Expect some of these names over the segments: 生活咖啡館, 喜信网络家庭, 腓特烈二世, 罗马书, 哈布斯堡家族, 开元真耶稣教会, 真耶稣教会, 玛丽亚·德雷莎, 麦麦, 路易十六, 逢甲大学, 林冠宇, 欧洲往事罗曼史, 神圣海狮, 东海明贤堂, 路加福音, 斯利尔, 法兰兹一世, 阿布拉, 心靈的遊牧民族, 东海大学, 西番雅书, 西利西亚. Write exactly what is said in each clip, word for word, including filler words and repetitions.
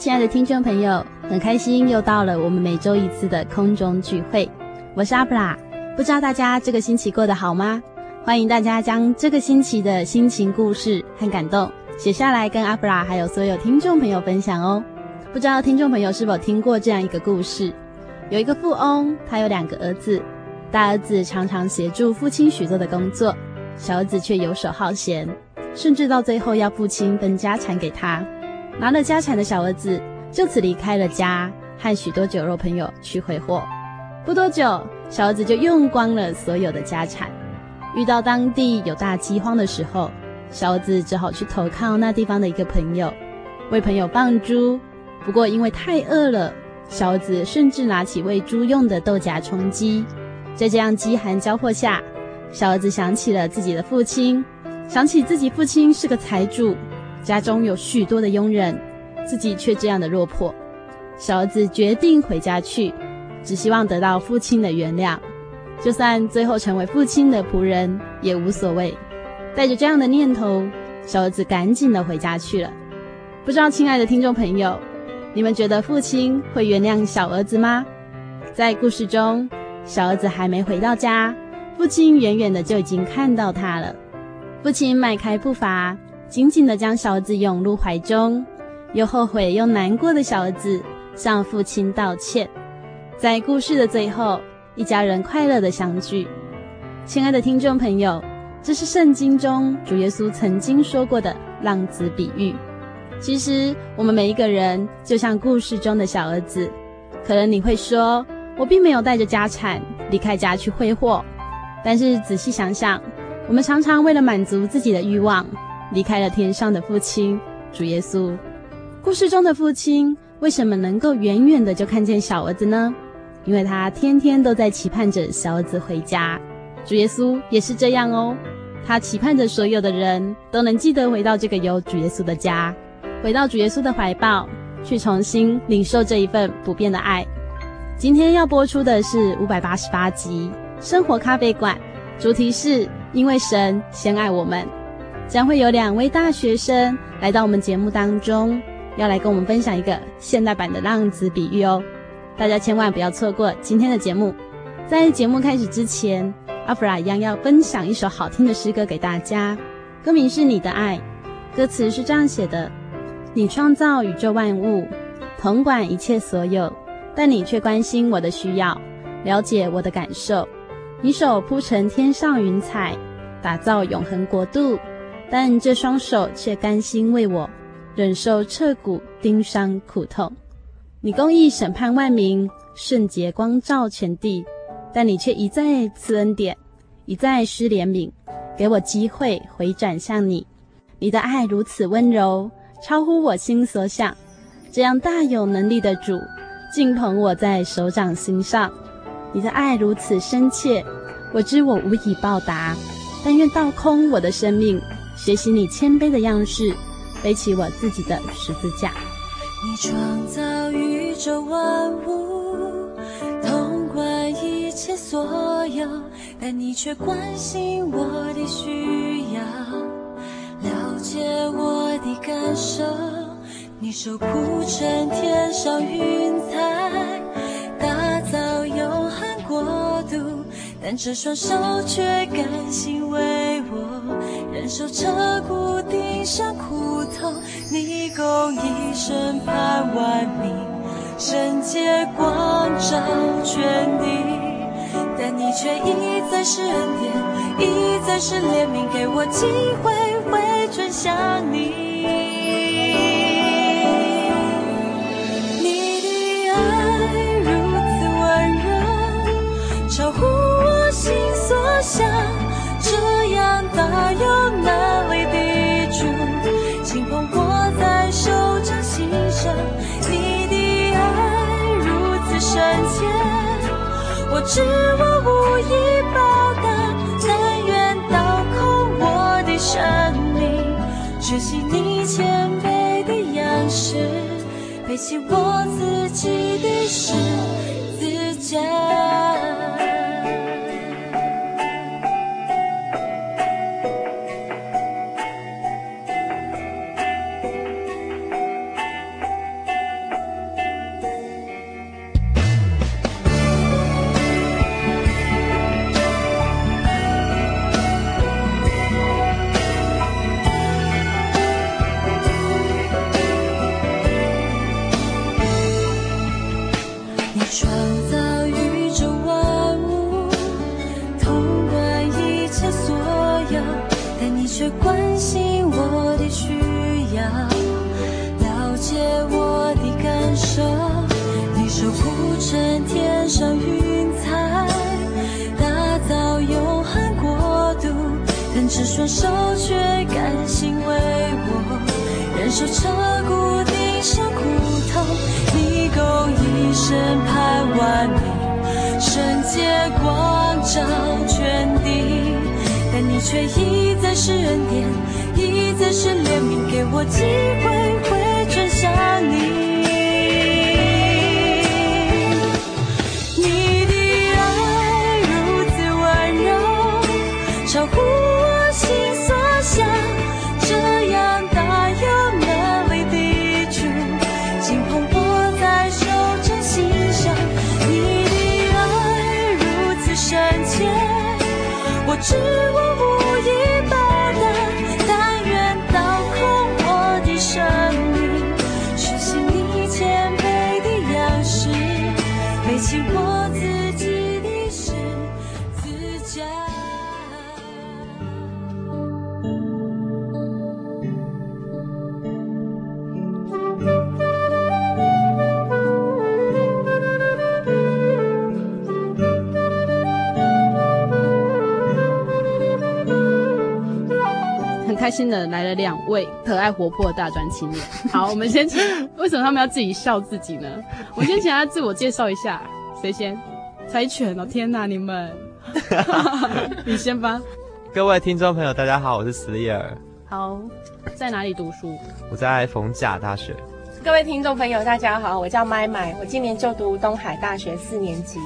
亲爱的听众朋友，很开心又到了我们每周一次的空中聚会，我是阿布拉。不知道大家这个星期过得好吗？欢迎大家将这个星期的心情故事和感动写下来，跟阿布拉还有所有听众朋友分享哦。不知道听众朋友是否听过这样一个故事，有一个富翁，他有两个儿子，大儿子常常协助父亲许多的工作，小儿子却游手好闲，甚至到最后要父亲分家产给他。拿了家产的小儿子就此离开了家，和许多酒肉朋友去挥霍。不多久，小儿子就用光了所有的家产。遇到当地有大饥荒的时候，小儿子只好去投靠那地方的一个朋友，为朋友放猪。不过因为太饿了，小儿子甚至拿起喂猪用的豆荚充饥。在这样饥寒交迫下，小儿子想起了自己的父亲，想起自己父亲是个财主，家中有许多的佣人，自己却这样的落魄。小儿子决定回家去，只希望得到父亲的原谅，就算最后成为父亲的仆人也无所谓。带着这样的念头，小儿子赶紧的回家去了。不知道亲爱的听众朋友，你们觉得父亲会原谅小儿子吗？在故事中，小儿子还没回到家，父亲远远的就已经看到他了。父亲迈开步伐，紧紧地将小儿子拥入怀中，又后悔又难过的小儿子向父亲道歉。在故事的最后，一家人快乐的相聚。亲爱的听众朋友，这是圣经中主耶稣曾经说过的浪子比喻。其实我们每一个人就像故事中的小儿子，可能你会说，我并没有带着家产离开家去挥霍，但是仔细想想，我们常常为了满足自己的欲望，离开了天上的父亲主耶稣。故事中的父亲为什么能够远远的就看见小儿子呢？因为他天天都在期盼着小儿子回家。主耶稣也是这样哦，他期盼着所有的人都能记得回到这个有主耶稣的家，回到主耶稣的怀抱，去重新领受这一份不变的爱。今天要播出的是五百八十八集生活咖啡馆，主题是因为神先爱我们。将会有两位大学生来到我们节目当中，要来跟我们分享一个现代版的浪子比喻哦，大家千万不要错过今天的节目。在节目开始之前，阿弗拉一样要分享一首好听的诗歌给大家，歌名是《你的爱》，歌词是这样写的：你创造宇宙万物，统管一切所有，但你却关心我的需要，了解我的感受。你手铺成天上云彩，打造永恒国度，但这双手却甘心为我忍受彻骨钉伤苦痛。你公义审判万民，圣洁光照全地，但你却一再赐恩典，一再施怜悯，给我机会回转向你。你的爱如此温柔，超乎我心所想。这样大有能力的主，竟捧我在手掌心上。你的爱如此深切，我知我无以报答，但愿倒空我的生命，学习你谦卑的样式，背起我自己的十字架。你创造宇宙万物，统管一切所有，但你却关心我的需要，了解我的感受。你手谱成天上云彩，打造永恒国度，但这双手却甘心为我忍受彻骨顶上苦痛。你供一生盼万民，圣洁光照全地，但你却一再是恩典，一再是怜悯，给我机会回转向你。你的爱如此温柔，超乎我心所想，这样大有能力的主，轻捧我在手掌心上。你的爱如此深切，我知我无以报答，但愿倒空我的生命，学习你谦卑的样式，背起我自己的十字架。开心的来了两位可爱活泼的大专青年。好，我们先请，为什么他们要自己笑自己呢？我先请他自我介绍一下，谁先？柴犬哦，天哪，你们，你先吧。各位听众朋友，大家好，我是斯利尔。好，在哪里读书？我在逢甲大学。各位听众朋友，大家好，我叫麦麦，我今年就读东海大学四年级。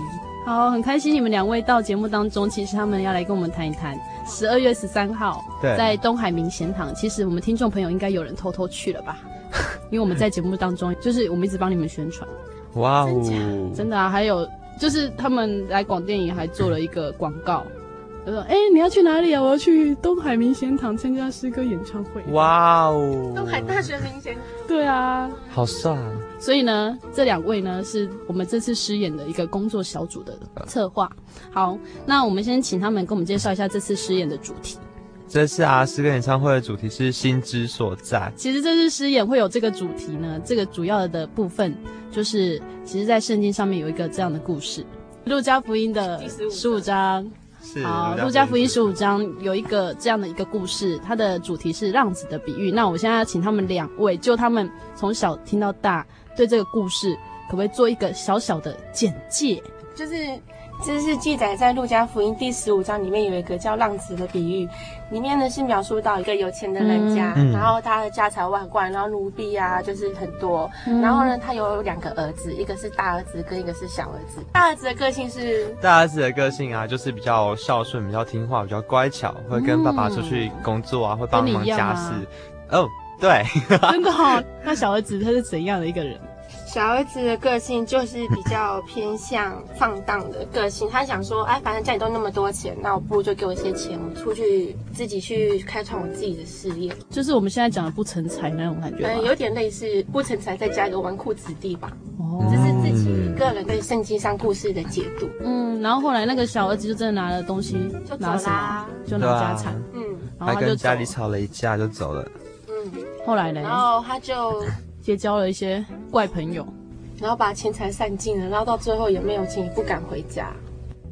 好，很开心你们两位到节目当中，其实他们要来跟我们谈一谈十二月十三号在东海明贤堂，其实我们听众朋友应该有人偷偷去了吧，因为我们在节目当中就是我们一直帮你们宣传。哇哦，真, 真的啊，还有就是他们来广电影还做了一个广告，就说哎、欸、你要去哪里啊，我要去东海明贤堂参加诗歌演唱会。哇哦，东海大学明贤堂，对啊，好帅啊。所以呢，这两位呢是我们这次诗演的一个工作小组的策划。好，那我们先请他们跟我们介绍一下这次诗演的主题。这次啊，诗歌演唱会的主题是心之所在。其实这次诗演会有这个主题呢，这个主要的部分就是，其实在圣经上面有一个这样的故事，《路加福音》的十五章。是。好，《路加福音》十五章有一个这样的一个故事，它的主题是浪子的比喻。那我现在要请他们两位，就他们从小听到大。对这个故事可不可以做一个小小的简介？就是这是记载在路加福音第十五章里面有一个叫浪子的比喻，里面呢是描述到一个有钱的人家、嗯、然后他的家财万贯，然后奴婢啊就是很多、嗯、然后呢他有两个儿子，一个是大儿子跟一个是小儿子。大儿子的个性是大儿子的个性啊就是比较孝顺，比较听话，比较乖巧，会跟爸爸出去工作啊、嗯、会帮忙家事哦、啊 oh, 对真的哦。那小儿子他是怎样的一个人？小儿子的个性就是比较偏向放荡的个性，他想说，哎，反正家里都那么多钱，那我不如就给我一些钱，我出去自己去开创我自己的事业。就是我们现在讲的不成才那种感觉。嗯，有点类似不成才再加一个纨绔子弟吧。哦，这是自己个人对圣经上故事的解读。嗯，然后后来那个小儿子就真的拿了东西，就拿什么，就拿家产。嗯，然后他就跟家里吵了一架就走了。嗯，后来呢？然后他就。结交了一些怪朋友，然后把钱财散尽了，然后到最后也没有钱，也不敢回家。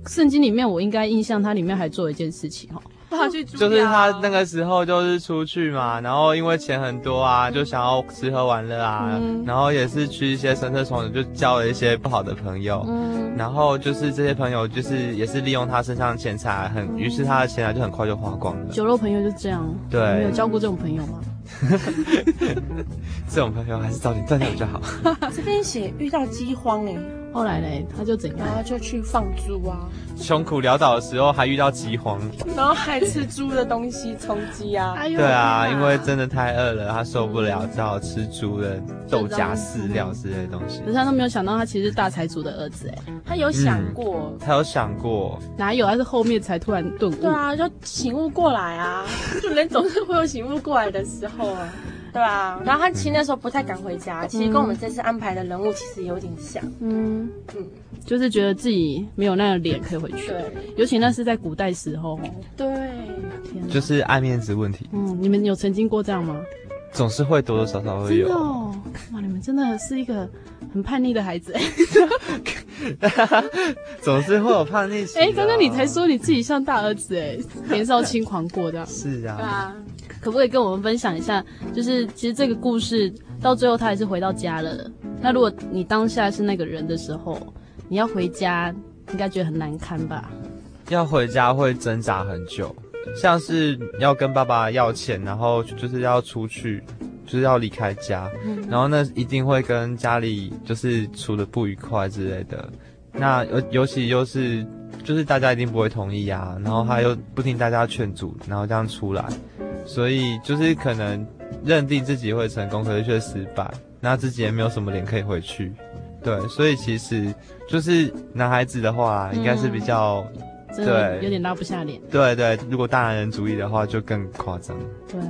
圣经里面我应该印象，它里面还做了一件事情哈、哦，他去蛀牙，就是他那个时候就是出去嘛，然后因为钱很多啊，就想要吃喝玩乐啊，嗯、然后也是去一些深色场所，就交了一些不好的朋友，嗯、然后就是这些朋友就是也是利用他身上的钱财，很于是他的钱财就很快就花光了。酒肉朋友就这样，对，你有交过这种朋友吗？这种朋友还是早点断掉比较好。这边写遇到饥荒哎、欸，后来嘞他就怎样？然后就去放猪啊，穷苦潦倒的时候还遇到饥荒，然后还吃猪的东西充饥啊。哎、对啊，因为真的太饿了，他受不了，只好吃猪的豆荚饲料之类的东西。可是他都没有想到，他其实是大财主的儿子哎、欸，他有想过、嗯，他有想过，哪有？他是后面才突然顿悟。对啊，就醒悟过来啊，就人总是会有醒悟过来的时候。哦、对啊，然后他其实那时候不太敢回家，其实跟我们这次安排的人物其实有点像，嗯嗯，就是觉得自己没有那个脸可以回去，对，尤其那是在古代时候，对，天哪，就是爱面子问题。嗯，你们有曾经过这样吗？总是会多多少少会有。真的哦，哇，你们真的是一个很叛逆的孩子。总是会有叛逆期。哎、欸，刚刚你才说你自己像大儿子哎，年少轻狂过的。是啊。对啊。可不可以跟我们分享一下？就是其实这个故事到最后他还是回到家了。那如果你当下是那个人的时候，你要回家，应该觉得很难堪吧？要回家会挣扎很久，像是要跟爸爸要钱，然后就是要出去，就是要离开家，嗯、然后那一定会跟家里就是处得不愉快之类的。那尤尤其又是就是大家一定不会同意啊，然后他又不听大家劝阻，然后这样出来。所以就是可能认定自己会成功，可是却失败，那自己也没有什么脸可以回去，对，所以其实就是男孩子的话，应该是比较、嗯、对，有点拉不下脸，对对，如果大男人主义的话就更夸张，对啊，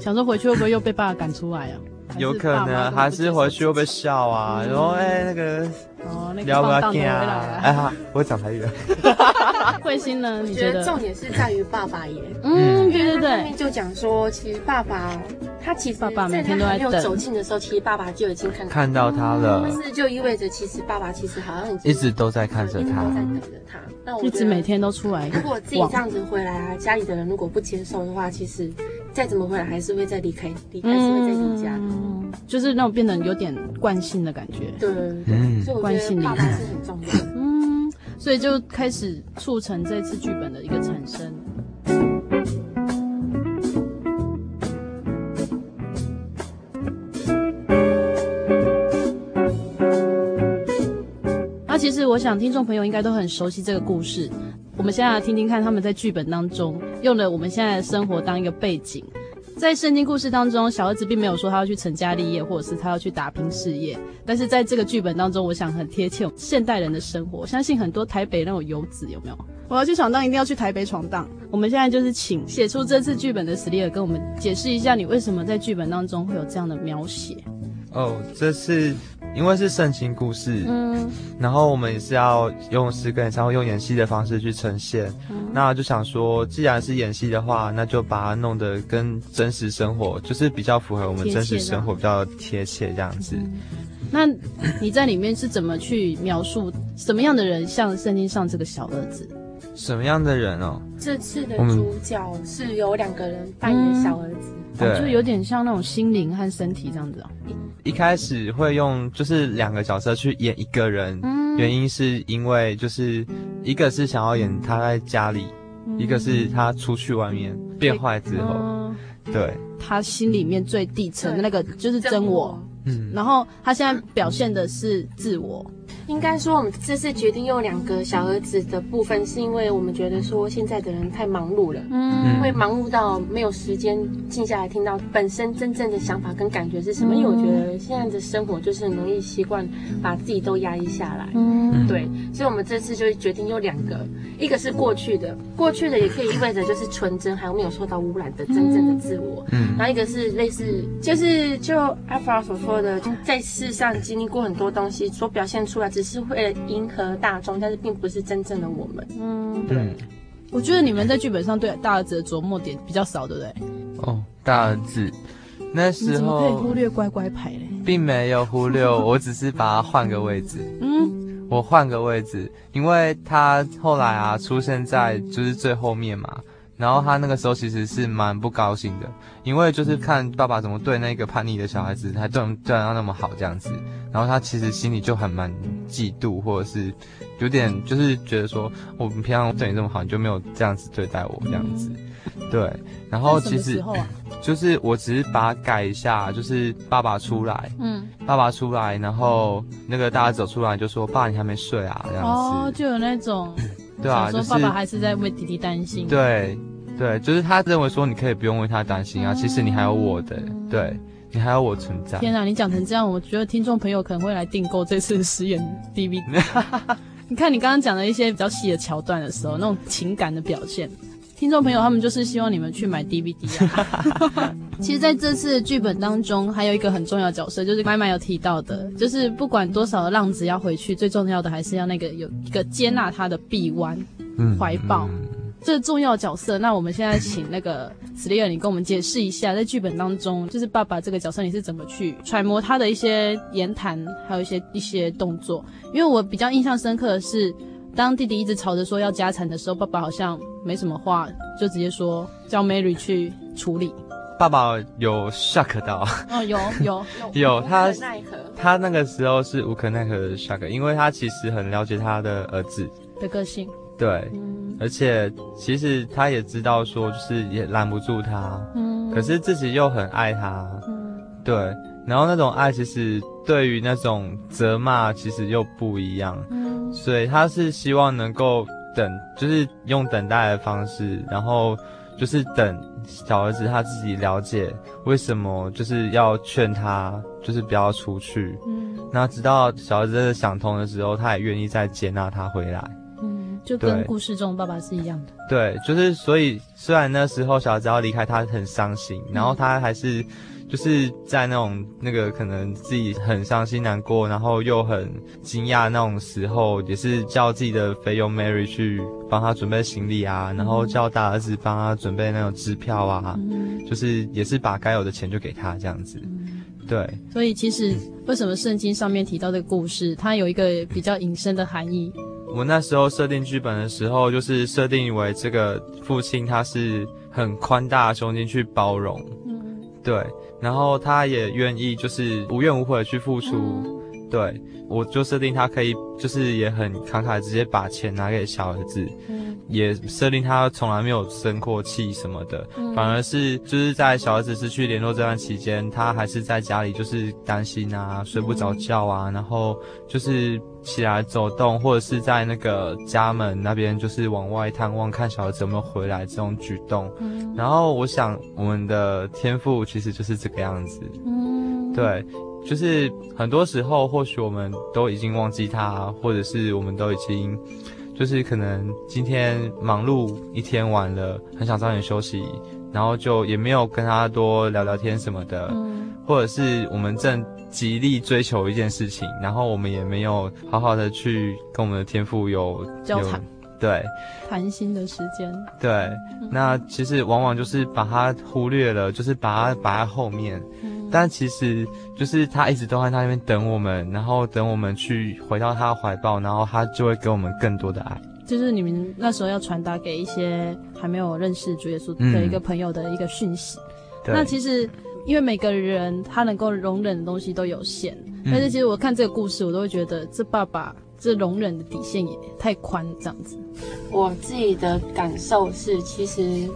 想说回去会不会又被爸爸赶出来啊？有可能，还是回去会被笑啊，嗯、然后哎、欸、那个。哦，那个放荡的回来了。哎呀，我讲台语了。慧心呢？你觉得？我觉得重点是在于爸爸耶。嗯，对对对。后面就讲说，其实爸爸他其实在他还没有走近的时候，其实爸爸就已经看看到他了。但是就意味着，其实爸爸其实好像一直都在看着他，一直都在等着他。那我一直每天都出来。如果自己这样子回来啊，家里的人如果不接受的话，其实再怎么回来还是会再离开，离开是会再离家的。就是那种变得有点惯性的感觉。对对对。嗯。惯性的。爸爸是很重要的。嗯，所以就开始促成这次剧本的一个产生。那、啊、其实我想听众朋友应该都很熟悉这个故事。我们现在来听听看他们在剧本当中用了我们现在的生活当一个背景。在圣经故事当中，小儿子并没有说他要去成家立业，或者是他要去打拼事业。但是在这个剧本当中，我想很贴切现代人的生活。我相信很多台北那种游子有没有？我要去闯荡，一定要去台北闯荡。我们现在就是请写出这次剧本的史利尔跟我们解释一下，你为什么在剧本当中会有这样的描写？哦，这是因为是圣经故事，嗯，然后我们也是要用诗歌演唱，用演戏的方式去呈现。嗯、那就想说，既然是演戏的话，那就把它弄得跟真实生活，就是比较符合我们真实生活，比较贴切这样子。嗯、那你在里面是怎么去描述什么样的人像圣经上这个小儿子？什么样的人哦？这次的主角是有两个人扮演小儿子。嗯哦、就有点像那种心灵和身体这样子啊、哦。一开始会用就是两个角色去演一个人，嗯、原因是因为就是一个是想要演他在家里，嗯、一个是他出去外面变坏之后、嗯，对，他心里面最底层的那个就是真我，嗯，然后他现在表现的是自我。应该说，我们这次决定用两个小儿子的部分，是因为我们觉得说现在的人太忙碌了，嗯，会忙碌到没有时间静下来听到本身真正的想法跟感觉是什么。嗯、因为我觉得现在的生活就是很容易习惯把自己都压抑下来，嗯，对，所以我们这次就决定用两个，一个是过去的，过去的也可以意味着就是纯真，还有没有受到污染的真正的自我，嗯，然后一个是类似，就是就阿弗拉所说的，在世上经历过很多东西，所表现出来。只是为了迎合大众，但是并不是真正的我们。嗯，对。我觉得你们在剧本上对大儿子的琢磨点比较少，对不对？哦，大儿子那时候你怎么可以忽略乖乖牌嘞？并没有忽略，我只是把它换个位置。嗯，我换个位置，因为他后来啊出现在就是最后面嘛，然后他那个时候其实是蛮不高兴的，因为就是看爸爸怎么对那个叛逆的小孩子，还对对他那么好这样子。然后他其实心里就很蛮嫉妒，或者是有点就是觉得说，我平常对你这么好，你就没有这样子对待我这样子，对。然后其实、啊、就是我只是把它改一下，就是爸爸出来，嗯，爸爸出来，然后那个大家走出来就说：“爸，你还没睡啊？”这样子哦，就有那种对啊，说爸爸还是在为弟弟担心，就是、对对，就是他认为说你可以不用为他担心啊，嗯、其实你还有我的，对。你还有我存在。天啊，你讲成这样，我觉得听众朋友可能会来订购这次的实演 D V D。你看你刚刚讲的一些比较细的桥段的时候，那种情感的表现，听众朋友他们就是希望你们去买 D V D 啊。其实在这次的剧本当中，还有一个很重要的角色，就是麦麦有提到的，就是不管多少的浪子要回去，最重要的还是要那个有一个接纳他的臂弯、嗯、怀抱。嗯这重要角色，那我们现在请那个史利尔，你跟我们解释一下，在剧本当中，就是爸爸这个角色，你是怎么去揣摩他的一些言谈，还有一些一些动作？因为我比较印象深刻的是，当弟弟一直吵着说要家产的时候，爸爸好像没什么话，就直接说叫 Mary 去处理。爸爸有 shock 到，哦，有有有，他他那个时候是无可奈何的 shock， 因为他其实很了解他的儿子的个性。对，而且其实他也知道说，就是也拦不住他，嗯，可是自己又很爱他，嗯，对，然后那种爱其实对于那种责骂其实又不一样，嗯，所以他是希望能够等，就是用等待的方式，然后就是等小儿子他自己了解为什么就是要劝他，就是不要出去，嗯，那直到小儿子真的想通的时候，他也愿意再接纳他回来。就跟故事中爸爸是一样的，对，就是所以虽然那时候小孩子要离开他很伤心，然后他还是就是在那种那个可能自己很伤心难过，然后又很惊讶那种时候，也是叫自己的菲佣 Mary 去帮他准备行李啊，然后叫大儿子帮他准备那种支票啊，嗯，就是也是把该有的钱就给他这样子。对，所以其实为什么圣经上面提到的故事，它有一个比较引申的含义。我那时候设定剧本的时候，就是设定为这个父亲他是很宽大的胸襟去包容，嗯，对，然后他也愿意就是无怨无悔去付出，嗯，对，我就设定他可以就是也很慷慨直接把钱拿给小儿子，嗯，也设定他从来没有生过气什么的，嗯，反而是就是在小儿子失去联络这段期间，他还是在家里就是担心啊，睡不着觉啊，嗯，然后就是起来走动，或者是在那个家门那边就是往外探望，看小儿子有没有回来这种举动，嗯，然后我想我们的天赋其实就是这个样子，嗯，对，就是很多时候或许我们都已经忘记他，或者是我们都已经就是可能今天忙碌一天完了，很想早点休息，然后就也没有跟他多聊聊天什么的，嗯，或者是我们正极力追求一件事情，然后我们也没有好好的去跟我们的天赋有交谈，对，谈心的时间，对，嗯，那其实往往就是把它忽略了，就是把它摆在后面，嗯，但其实就是他一直都在那边等我们，然后等我们去回到他的怀抱，然后他就会给我们更多的爱。就是你们那时候要传达给一些还没有认识主耶稣的一个朋友的一个讯息，嗯，那其实因为每个人他能够容忍的东西都有限，嗯，但是其实我看这个故事，我都会觉得这爸爸这容忍的底线也太宽这样子。我自己的感受是，其实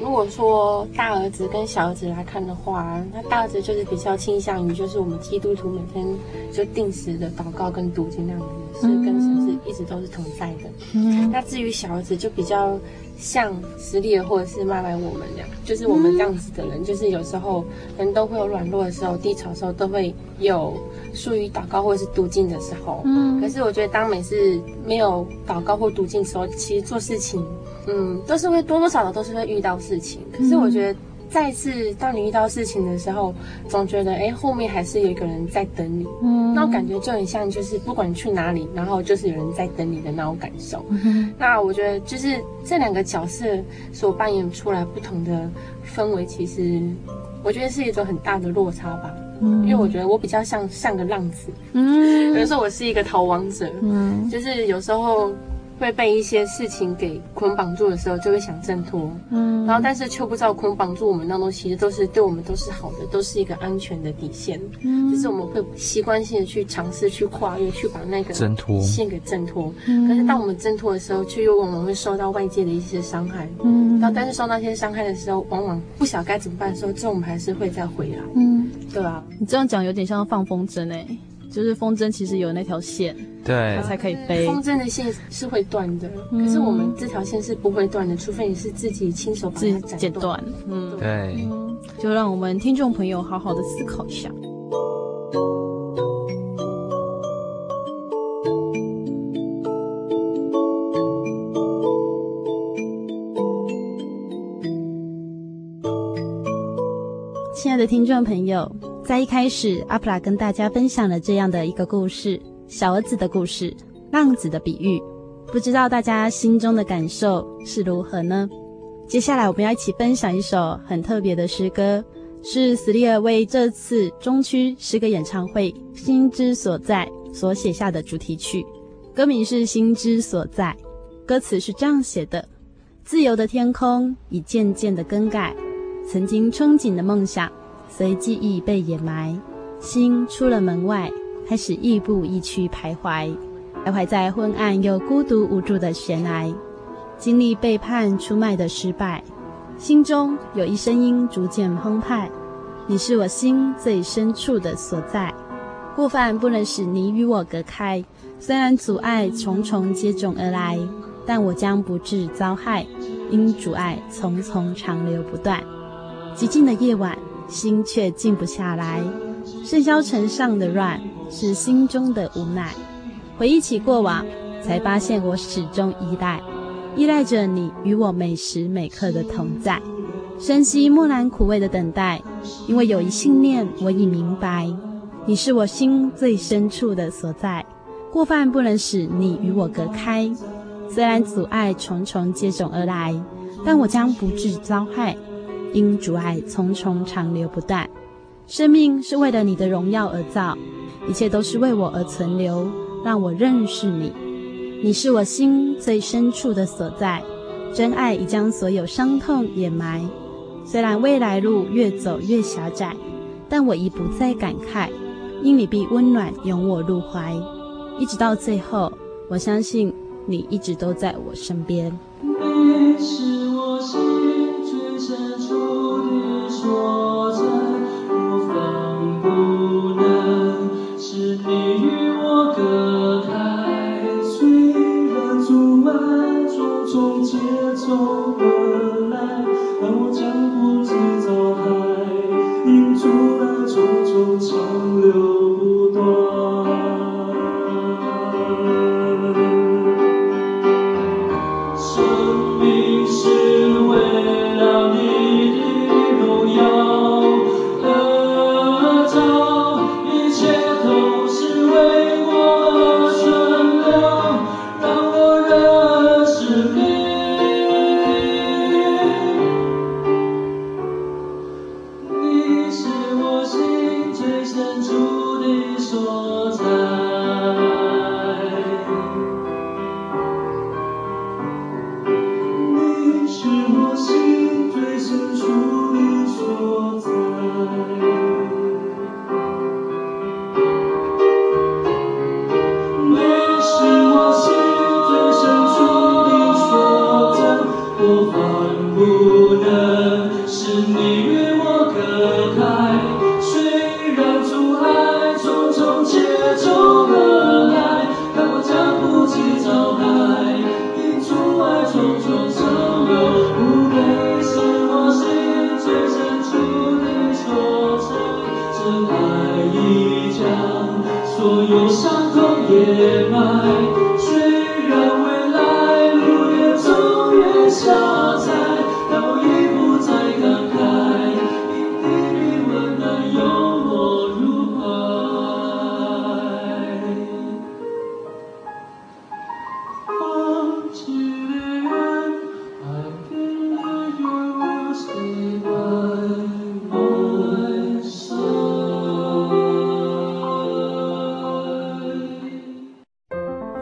如果说大儿子跟小儿子来看的话，那大儿子就是比较倾向于就是我们基督徒每天就定时的祷告跟读经那样子，是跟神是一直都是同在的。嗯，那至于小儿子就比较像实力或者是妈妈我们俩，就是我们这样子的人，嗯，就是有时候人都会有软弱的时候，低潮的时候都会有疏于祷告或者是读经的时候。嗯，可是我觉得当每次没有祷告或读经的时候，其实做事情，嗯，都是会多多少少都是会遇到事情。可是我觉得再次当你遇到事情的时候，总觉得哎，后面还是有一个人在等你。嗯，那我感觉就很像就是不管你去哪里，然后就是有人在等你的那种感受。嗯，那我觉得就是这两个角色所扮演出来不同的氛围，其实我觉得是一种很大的落差吧。嗯，因为我觉得我比较像像个浪子，嗯，有时候我是一个逃亡者，嗯，就是有时候会被一些事情给捆绑住的时候，就会想挣脱，嗯，然后但是却不知道捆绑住我们那东西其实都是对我们都是好的，都是一个安全的底线，嗯，就是我们会习惯性的去尝试去跨越，去把那个挣脱线给挣脱，嗯，可是当我们挣脱的时候，却又我们会受到外界的一些伤害，嗯，然后但是受到一些伤害的时候，往往不晓该怎么办的时候，这我们还是会再回来，嗯，对啊，你这样讲有点像放风筝哎，就是风筝其实有那条线。对，它才可以背。风筝的线是会断的，嗯，可是我们这条线是不会断的，除非你是自己亲手把它剪断。嗯，对，嗯，就让我们听众朋友好好的思考一下。亲爱的听众朋友，在一开始，阿普拉跟大家分享了这样的一个故事。小儿子的故事，浪子的比喻，不知道大家心中的感受是如何呢？接下来我们要一起分享一首很特别的诗歌，是斯利尔为这次中区诗歌演唱会心之所在所写下的主题曲，歌名是心之所在，歌词是这样写的：自由的天空已渐渐的更改，曾经憧憬的梦想随记忆被掩埋，心出了门外，开始亦步亦趋徘徊，徘徊在昏暗又孤独无助的悬崖，经历背叛出卖的失败，心中有一声音逐渐澎湃，你是我心最深处的所在，过犯不能使你与我隔开，虽然阻碍重重接踵而来，但我将不致遭害，因主爱从从长流不断。寂静的夜晚，心却静不下来，盛嚣尘上的乱是心中的无奈，回忆起过往，才发现我始终依赖，依赖着你与我每时每刻的同在，深吸默然苦味的等待，因为有一信念我已明白，你是我心最深处的所在，过犯不能使你与我隔开，虽然阻碍重重接踵而来，但我将不致遭害，因主爱从从长流不断。生命是为了你的荣耀而造，一切都是为我而存留，让我认识你，你是我心最深处的所在，真爱已将所有伤痛掩埋，虽然未来路越走越狭窄，但我已不再感慨，因你必温暖拥我入怀，一直到最后，我相信你一直都在我身边。你是我心最深处的所在，是你与我隔开，虽然阻碍重重接踵而来，但我将不致遭害，因阻碍重重长流不断。生命是为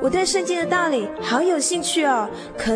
我对圣经的道理好有兴趣哦，可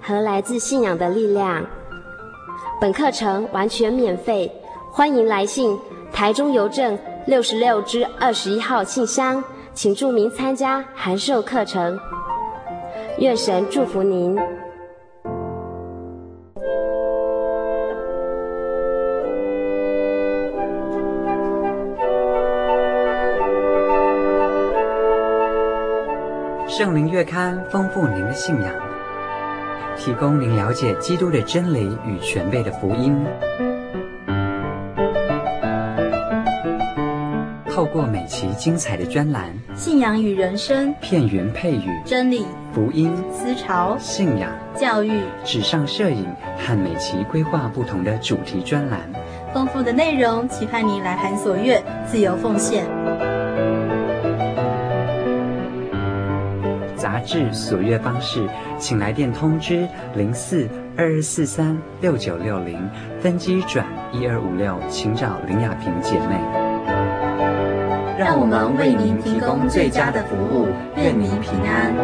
和来自信仰的力量。本课程完全免费，欢迎来信台中邮政六十六之二十一号信箱，请注明参加函授课程。愿神祝福您。圣灵月刊丰富您的信仰，提供您了解基督的真理与全备的福音。透过每期精彩的专栏，信仰与人生，片云配语，真理、福音、思潮、信仰、教育、纸上摄影，和每期规划不同的主题专栏，丰富的内容，期盼您来函所阅，自由奉献。杂志索阅方式，请来电通知零四二二四三六九六零，分机转一二五六，请找林雅萍姐妹。让我们为您提供最佳的服务，愿您平安。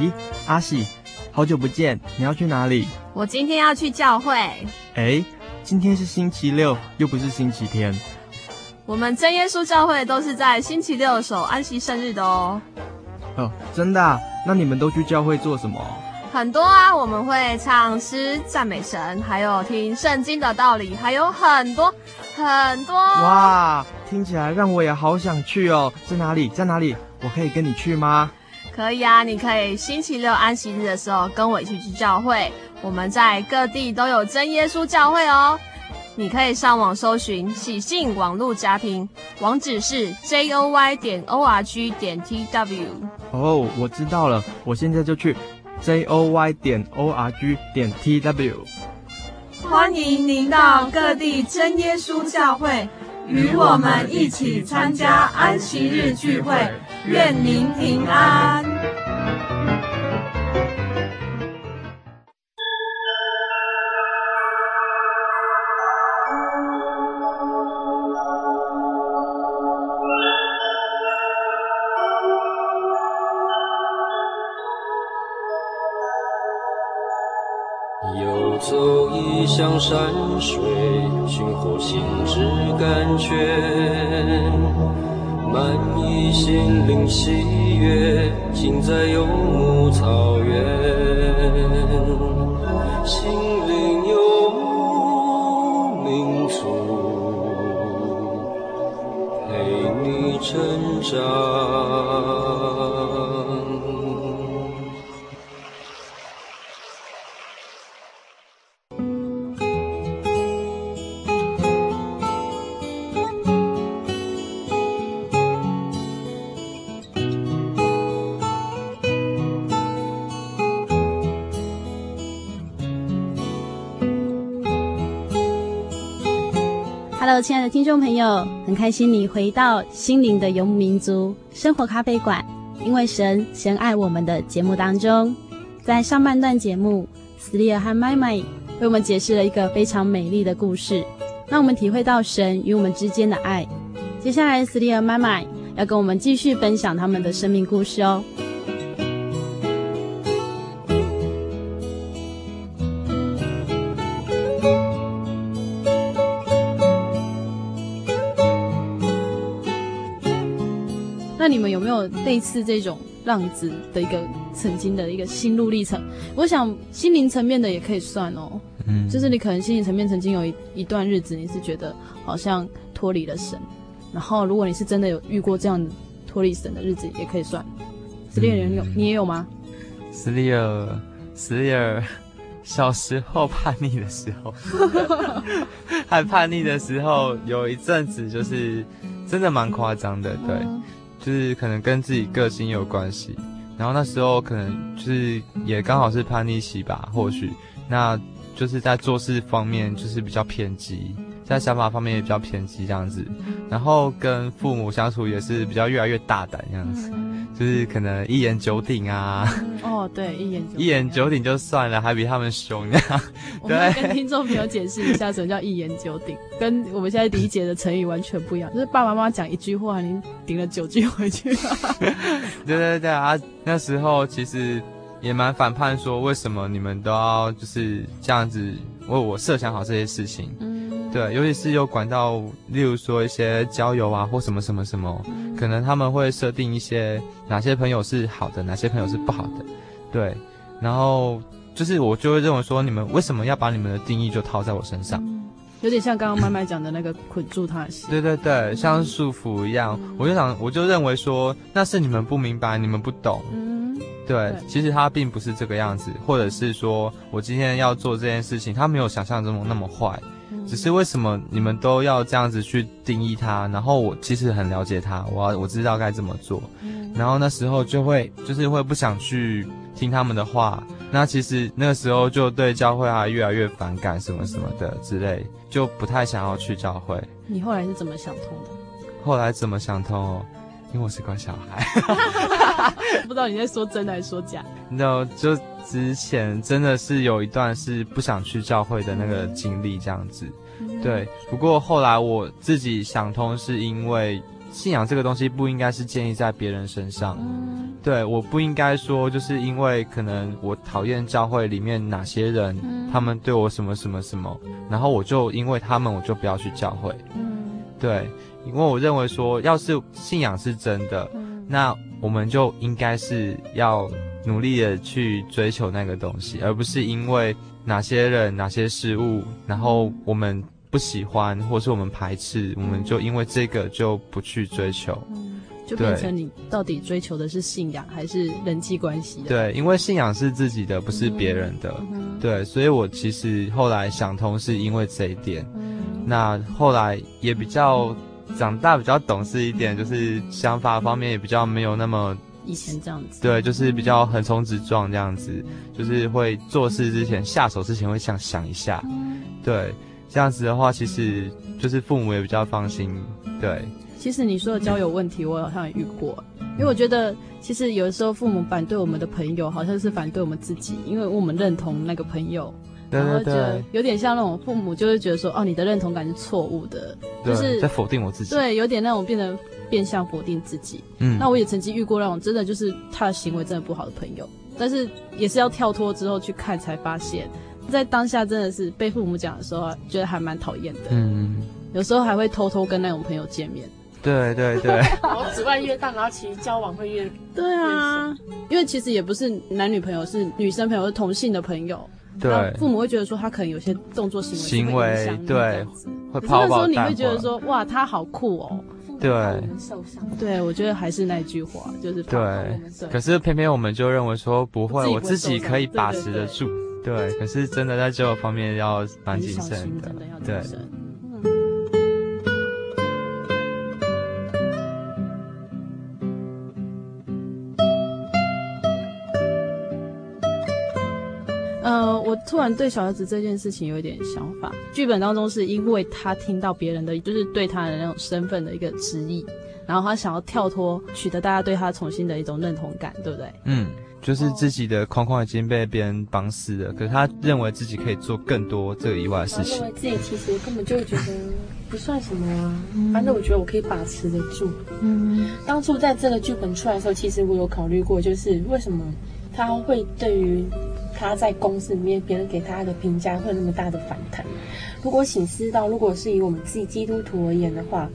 咦，阿喜。好久不见，你要去哪里？我今天要去教会。哎，今天是星期六，又不是星期天。我们真耶稣教会都是在星期六守安息圣日的哦。哦，真的啊？那你们都去教会做什么？很多啊，我们会唱诗赞美神，还有听圣经的道理，还有很多很多。哇，听起来让我也好想去哦。在哪里？在哪里？我可以跟你去吗？可以啊，你可以星期六安息日的时候跟我一起去教会。我们在各地都有真耶稣教会哦。你可以上网搜寻喜信网络家庭，网址是 joy 点 org 点 t w。 哦，我知道了，我现在就去 joy 点 org 点 t w。 欢迎您到各地真耶稣教会，与我们一起参加安息日聚会。愿您平安。游走异乡山水，寻获心之甘泉，满溢心灵喜悦，尽在游牧草原。心灵游牧民族，陪你成长。亲爱的听众朋友，很开心你回到心灵的游牧民族生活咖啡馆，因为神先爱我们的节目当中。在上半段节目，斯利尔和麦麦为我们解释了一个非常美丽的故事，让我们体会到神与我们之间的爱。接下来斯利尔麦麦要跟我们继续分享他们的生命故事哦。那你们有没有类似这种浪子的一个曾经的一个心路历程？我想心灵层面的也可以算哦，嗯，就是你可能心灵层面曾经有一一段日子，你是觉得好像脱离了神，然后如果你是真的有遇过这样脱离神的日子，也可以算。失恋人有、嗯、你也有吗？失恋，失恋，小时候叛逆的时候，还叛逆的时候，有一阵子就是真的蛮夸张的，对。嗯，就是可能跟自己个性有关系，然后那时候可能就是也刚好是叛逆期吧，或许那就是在做事方面就是比较偏激，在想法方面也比较偏激这样子，然后跟父母相处也是比较越来越大胆这样子，就是可能一言九鼎啊。哦，对，一言九鼎一言九鼎就算了，还比他们凶啊。我们跟听众朋友解释一下什么叫一言九鼎，跟我们现在理解的成语完全不一样，就是爸爸妈妈讲一句话，你顶了九句回去啊。对对对啊，那时候其实也蛮反叛，说为什么你们都要就是这样子为我设想好这些事情。嗯，对，尤其是有管到例如说一些交友啊或什么什么什么，嗯，可能他们会设定一些哪些朋友是好的，哪些朋友是不好的，对，然后就是我就会认为说你们为什么要把你们的定义就套在我身上，嗯，有点像刚刚麦麦讲的那个捆住他的心。对对对，像束缚一样，嗯，我就想我就认为说那是你们不明白，你们不懂，嗯，对，其实他并不是这个样子，或者是说我今天要做这件事情，他没有想象中那么坏，只是为什么你们都要这样子去定义他？然后我其实很了解他，我我知道该怎么做，然后那时候就会就是会不想去听他们的话，那其实那个时候就对教会还越来越反感什么什么的之类，就不太想要去教会。你后来是怎么想通的？后来怎么想通哦？因为我是乖小孩。不知道你在说真的还是说假。no， 就之前真的是有一段是不想去教会的那个经历这样子，嗯，对，不过后来我自己想通，是因为信仰这个东西不应该是建立在别人身上，嗯，对，我不应该说就是因为可能我讨厌教会里面哪些人，嗯，他们对我什么什么什么，然后我就因为他们我就不要去教会，嗯，对，因为我认为说要是信仰是真的，嗯，那我们就应该是要努力的去追求那个东西，而不是因为哪些人哪些事物然后我们不喜欢或是我们排斥，我们就因为这个就不去追求，嗯，就变成你到底追求的是信仰还是人际关系的。对，因为信仰是自己的，不是别人的，嗯，对，所以我其实后来想通是因为这一点，嗯，那后来也比较长大比较懂事一点，就是想法方面也比较没有那么以前这样子，对，就是比较横冲直撞这样子，就是会做事之前下手之前会想想一下，对，这样子的话其实就是父母也比较放心。对，其实你说的交友问题我好像也遇过，因为我觉得其实有的时候父母反对我们的朋友好像是反对我们自己，因为我们认同那个朋友，然后就有点像那种父母就会觉得说，哦，你的认同感是错误的，就是在否定我自己。对，有点那种变成变相否定自己。嗯，那我也曾经遇过那种真的就是他的行为真的不好的朋友，但是也是要跳脱之后去看才发现，在当下真的是被父母讲的时候，啊，觉得还蛮讨厌的。嗯，有时候还会偷偷跟那种朋友见面。对对对，然后阻碍越大，然后其实交往会越……对啊，因为其实也不是男女朋友，是女生朋友，是同性的朋友。对，父母会觉得说他可能有些动作行为是会影响你这样子，对，会泡泡。可是那时候你会觉得说，哇，他好酷哦。对，受伤。对，我觉得还是那句话，就是泡泡对。对。可是偏偏我们就认为说不会，我自己可以把持得住。对，对对对，可是真的在这个方面要蛮谨慎的，对。呃，我突然对小儿子这件事情有一点想法。剧本当中是因为他听到别人的，就是对他的那种身份的一个质疑，然后他想要跳脱，取得大家对他重新的一种认同感，对不对？嗯，就是自己的框框已经被别人绑死了，可是他认为自己可以做更多这个以外的事情。他认为自己其实根本就觉得不算什么啊，反正我觉得我可以把持得住。嗯，当初在这个剧本出来的时候，其实我有考虑过，就是为什么他会对于他在公司里面别人给他的评价会那么大的反弹。如果省思到，如果是以我们自己基督徒而言的话，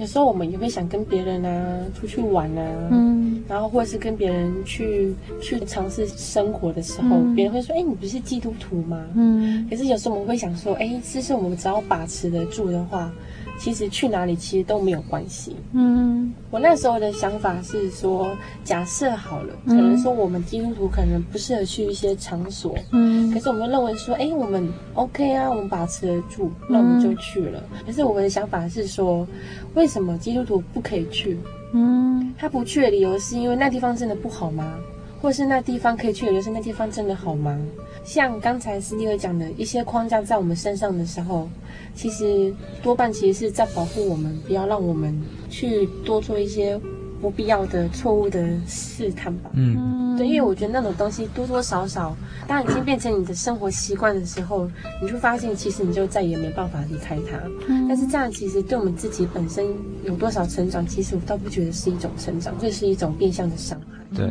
有时候我们也会想跟别人啊出去玩啊，嗯，然后或是跟别人去去尝试生活的时候，嗯，别人会说，哎，你不是基督徒吗？嗯，可是有时候我们会想说，哎，其实我们只要把持得住的话，其实去哪里其实都没有关系。嗯，我那时候的想法是说，假设好了，可能说我们基督徒可能不适合去一些场所，嗯，可是我们认为说，哎，我们 OK 啊，我们把持得住，那我们就去了。嗯，可是我的想法是说，为什么基督徒不可以去？嗯，他不去的理由是因为那地方真的不好吗？或是那地方可以去的理由是那地方真的好吗？像刚才斯蒂尔讲的一些框架在我们身上的时候，其实多半其实是在保护我们，不要让我们去多做一些不必要的错误的试探吧。嗯，对，因为我觉得那种东西多多少少，当已经变成你的生活习惯的时候，你就发现其实你就再也没办法离开它。嗯，但是这样其实对我们自己本身有多少成长，其实我倒不觉得是一种成长，这是一种变相的伤害。对，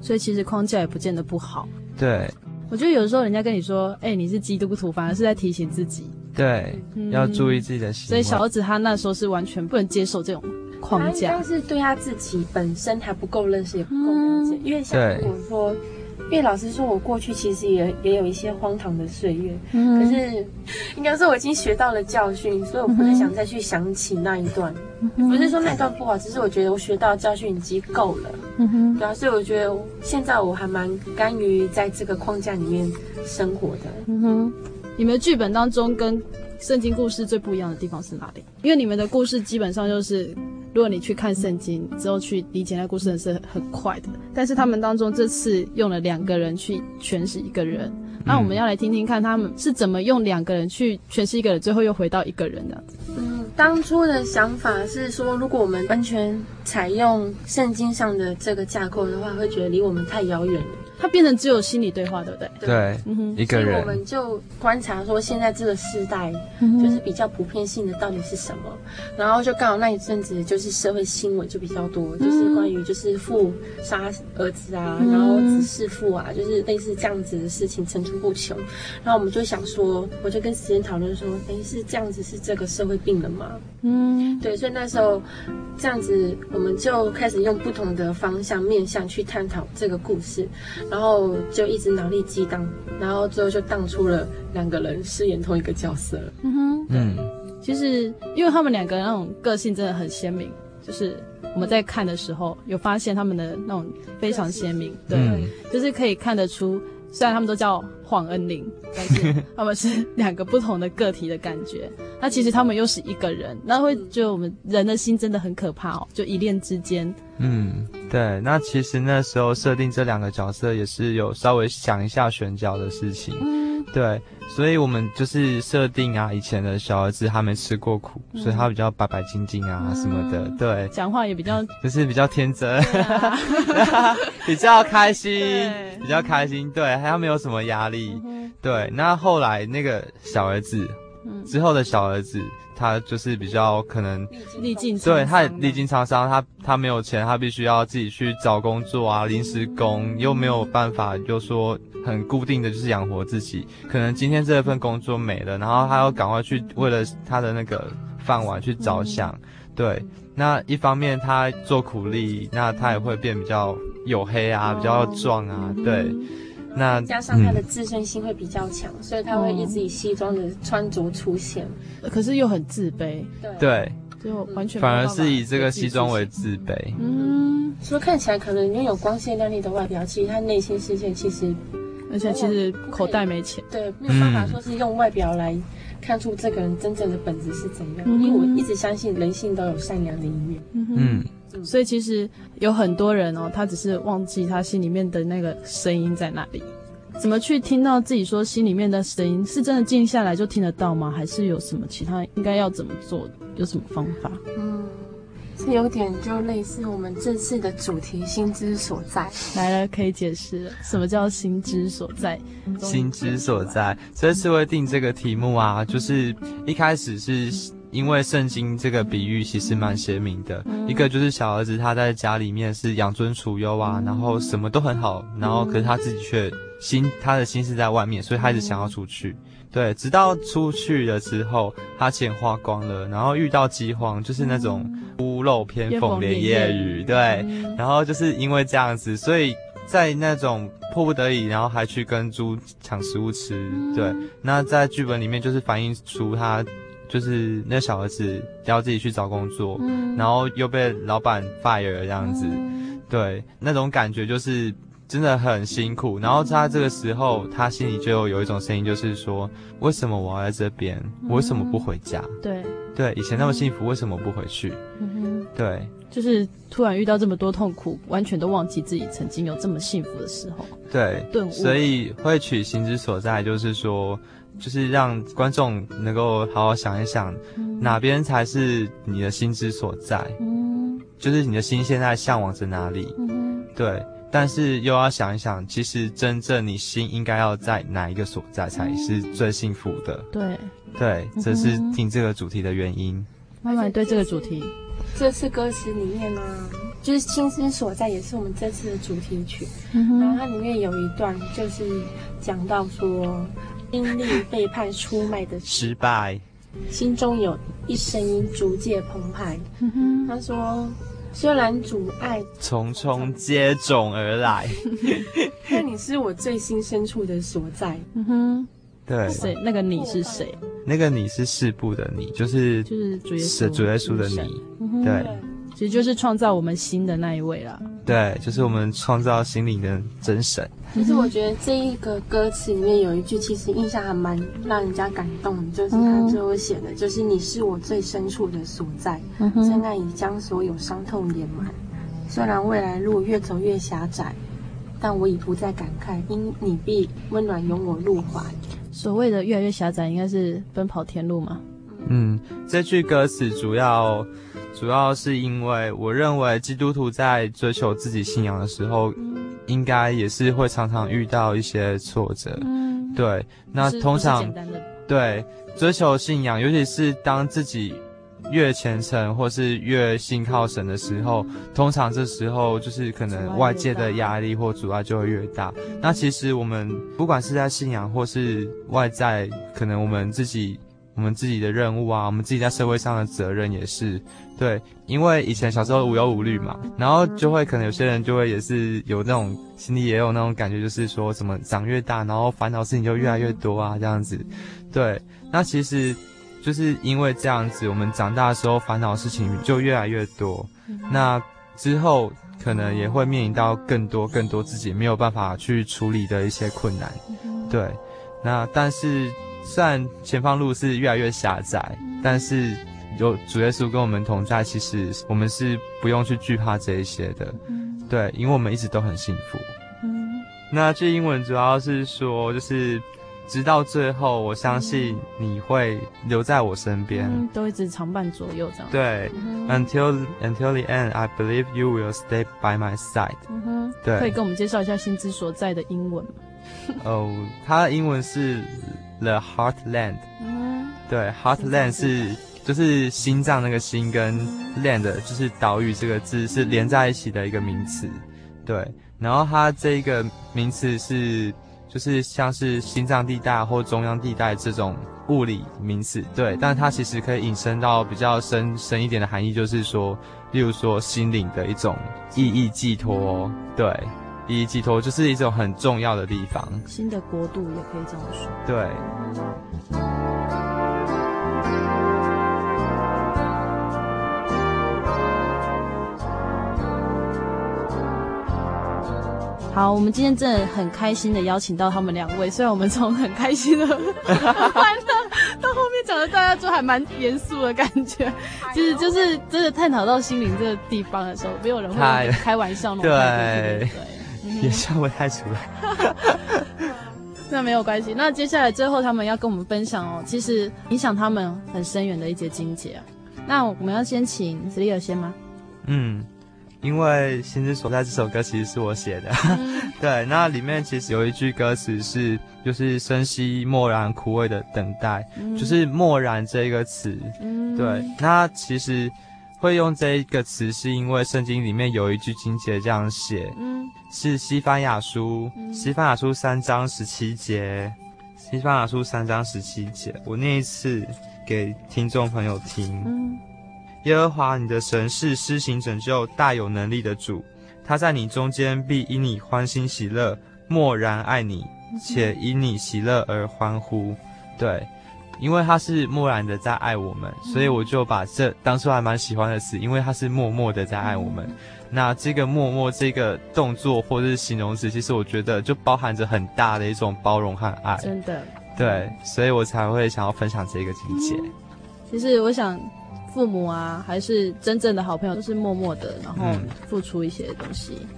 所以其实框架也不见得不好。对，我觉得有时候人家跟你说，哎，你是基督徒，反而是在提醒自己。对，嗯，要注意自己的行为。所以小儿子他那时候是完全不能接受这种框架，但是对他自己本身还不够认识，也不够了解。嗯，因为像我说，因为老实说，我过去其实也也有一些荒唐的岁月，嗯，可是应该说我已经学到了教训，所以我不是想再去想起那一段，嗯，不是说那一段不好，只是我觉得我学到的教训已经够了。嗯哼，对啊，所以我觉得现在我还蛮甘于在这个框架里面生活的。嗯哼，你们的剧本当中跟圣经故事最不一样的地方是哪里？因为你们的故事基本上就是，如果你去看圣经之后去理解那故事是很快的，但是他们当中这次用了两个人去诠释一个人，嗯，那我们要来听听看他们是怎么用两个人去诠释一个人，最后又回到一个人的。嗯，当初的想法是说，如果我们完全采用圣经上的这个架构的话，会觉得离我们太遥远了。它变成只有心理对话，对不对？对，嗯，一个人。所以我们就观察说，现在这个世代就是比较普遍性的到底是什么，嗯，然后就刚好那一阵子就是社会新闻就比较多，嗯，就是关于就是父杀儿子啊，嗯，然后子弑父啊，就是类似这样子的事情层出不穷。然后我们就想说，我就跟时间讨论说，哎，是这样子是这个社会病了吗？嗯，对，所以那时候这样子，我们就开始用不同的方向面向去探讨这个故事。然后就一直脑力激荡，然后最后就荡出了两个人饰演同一个角色。嗯哼，嗯，其实因为他们两个人那种个性真的很鲜明，就是我们在看的时候有发现他们的那种非常鲜明，对，嗯，就是可以看得出，虽然他们都叫黄恩玲，但是他们是两个不同的个体的感觉。那其实他们又是一个人，那会觉得我们人的心真的很可怕哦，就一念之间。嗯，对。那其实那时候设定这两个角色也是有稍微想一下选角的事情，嗯，对。所以我们就是设定啊，以前的小儿子他没吃过苦，嗯，所以他比较白白净净啊什么的，嗯，对，讲话也比较就是比较天真，啊，比较开心，比较开心，对，他没有什么压力，嗯，对。那后来那个小儿子，嗯，之后的小儿子，他就是比较可能历尽，对，他历尽沧桑，他他没有钱，他必须要自己去找工作啊，临时工，又没有办法，又说很固定的就是养活自己，可能今天这份工作没了，然后他要赶快去为了他的那个饭碗去着想，嗯，对。那一方面他做苦力，那他也会变比较黝黑啊，哦，比较壮啊，嗯，对。那加上他的自尊心会比较强，嗯，所以他会一直以西装的穿着出现，可是又很自卑，对，就完全反而是以这个西装为自卑。嗯，说看起来可能因为有光鲜亮丽的外表，其实他内心世界其实，而且其实口袋没钱，对，没有办法说是用外表来看出这个人真正的本质是怎样，嗯，因为我一直相信人性都有善良的一面。嗯。所以其实有很多人哦，他只是忘记他心里面的那个声音在哪里。怎么去听到自己说心里面的声音？是真的静下来就听得到吗？还是有什么其他应该要怎么做？有什么方法？嗯，这有点就类似我们这次的主题"心之所在"。来了，可以解释了什么叫"心之所在"？心之所在，这次会定这个题目啊，就是一开始是。因为圣经这个比喻其实蛮鲜明的，嗯，一个就是小儿子他在家里面是养尊处优啊，嗯，然后什么都很好，然后可是他自己却心他的心是在外面，所以他一直想要出去，嗯，对，直到出去了之后，他钱花光了，然后遇到饥荒，就是那种屋漏偏逢连夜雨，对，然后就是因为这样子，所以在那种迫不得已，然后还去跟猪抢食物吃，对。那在剧本里面就是反映出他。就是那小儿子要自己去找工作，嗯、然后又被老板 fire 这样子，嗯、对，那种感觉就是真的很辛苦。然后他这个时候，他心里就有一种声音，就是说：为什么我要在这边？我为什么不回家？嗯、对对，以前那么幸福，为什么不回去？嗯哼，对，就是突然遇到这么多痛苦，完全都忘记自己曾经有这么幸福的时候。对，顿悟。所以会取心之所在，就是说。就是让观众能够好好想一想，嗯、哪边才是你的心之所在，嗯、就是你的心现在向往着哪里，嗯、对，但是又要想一想，其实真正你心应该要在哪一个所在才是最幸福的，对对，这是听这个主题的原因。妈妈对这个主题，这次歌词里面呢，就是心之所在也是我们这次的主题曲，嗯、然后它里面有一段就是讲到说经历背叛出卖的失败，心中有一声音逐渐澎湃，嗯、他说虽然阻碍重重接踵而来，但你是我最心深处的所在，嗯哼，对，谁那个你是谁？那个你是世部的你，就是就是主耶稣的你，嗯、对，其实就是创造我们心的那一位啦，对，就是我们创造心灵的真神。其实我觉得这一个歌词里面有一句，其实印象还蛮让人家感动的，就是他最后写的，就是你是我最深处的所在，嗯、现在已将所有伤痛掩埋。虽然未来路越走越狭窄，但我已不再感慨，因你必温暖拥我入怀。所谓的越来越狭窄，应该是奔跑天路嘛。嗯，这句歌词主要主要是因为我认为基督徒在追求自己信仰的时候，应该也是会常常遇到一些挫折，嗯、对，那通常对追求信仰，尤其是当自己越虔诚或是越信靠神的时候，通常这时候就是可能外界的压力或阻碍就会越大。那其实我们不管是在信仰或是外在，可能我们自己我们自己的任务啊，我们自己在社会上的责任也是，对，因为以前小时候无忧无虑嘛，然后就会可能有些人就会也是有那种心里也有那种感觉，就是说什么长越大，然后烦恼事情就越来越多啊，这样子，对，那其实就是因为这样子，我们长大的时候烦恼事情就越来越多，那之后可能也会面临到更多更多自己没有办法去处理的一些困难，对，那但是。虽然前方路是越来越狭窄，但是有主耶稣跟我们同在，其实我们是不用去惧怕这一些的，对，因为我们一直都很幸福。那这英文主要是说，就是直到最后，我相信你会留在我身边，嗯、都一直常伴左右这样。对，嗯、，until until the end, I believe you will stay by my side。嗯、对，可以跟我们介绍一下心之所在的英文吗？哦，它的英文是。The Heartland，嗯、对 ，Heartland 是就是心脏那个心跟 land 就是岛屿这个字是连在一起的一个名词，对。然后它这个名词是就是像是心脏地带或中央地带这种物理名词，对。但它其实可以引申到比较深深一点的含义，就是说，例如说心灵的一种意义寄托，对。以寄托就是一种很重要的地方，新的国度也可以这样说。对。好，我们今天真的很开心的邀请到他们两位，虽然我们从很开心的欢乐到后面讲的大家就还蛮严肃的感觉，其实就是真的探讨到心灵这个地方的时候，没有人会开玩笑那种态度，对。也稍微太出来，那没有关系。那接下来最后他们要跟我们分享哦，其实影响他们很深远的一节经节啊。那我们要先请史利尔先吗？嗯，因为《心之所在》这首歌其实是我写的，嗯、对。那里面其实有一句歌词是，就是深吸默然苦味的等待，嗯、就是默然这个词，嗯、对。那其实。会用这一个词是因为圣经里面有一句经节这样写，嗯、是西番雅书、嗯、西番雅书三章十七节，西番雅书三章十七节，我念一次给听众朋友听。嗯，耶和华你的神是施行拯救大有能力的主，他在你中间必因你欢欣喜乐，默然爱你，且因你喜乐而欢呼。对，因为他是默然的在爱我们，所以我就把这当初还蛮喜欢的词，因为他是默默的在爱我们。那这个默默这个动作或是形容词，其实我觉得就包含着很大的一种包容和爱。真的。对，所以我才会想要分享这个情节。嗯，其实我想父母啊还是真正的好朋友都是默默的，然后付出一些东西。嗯，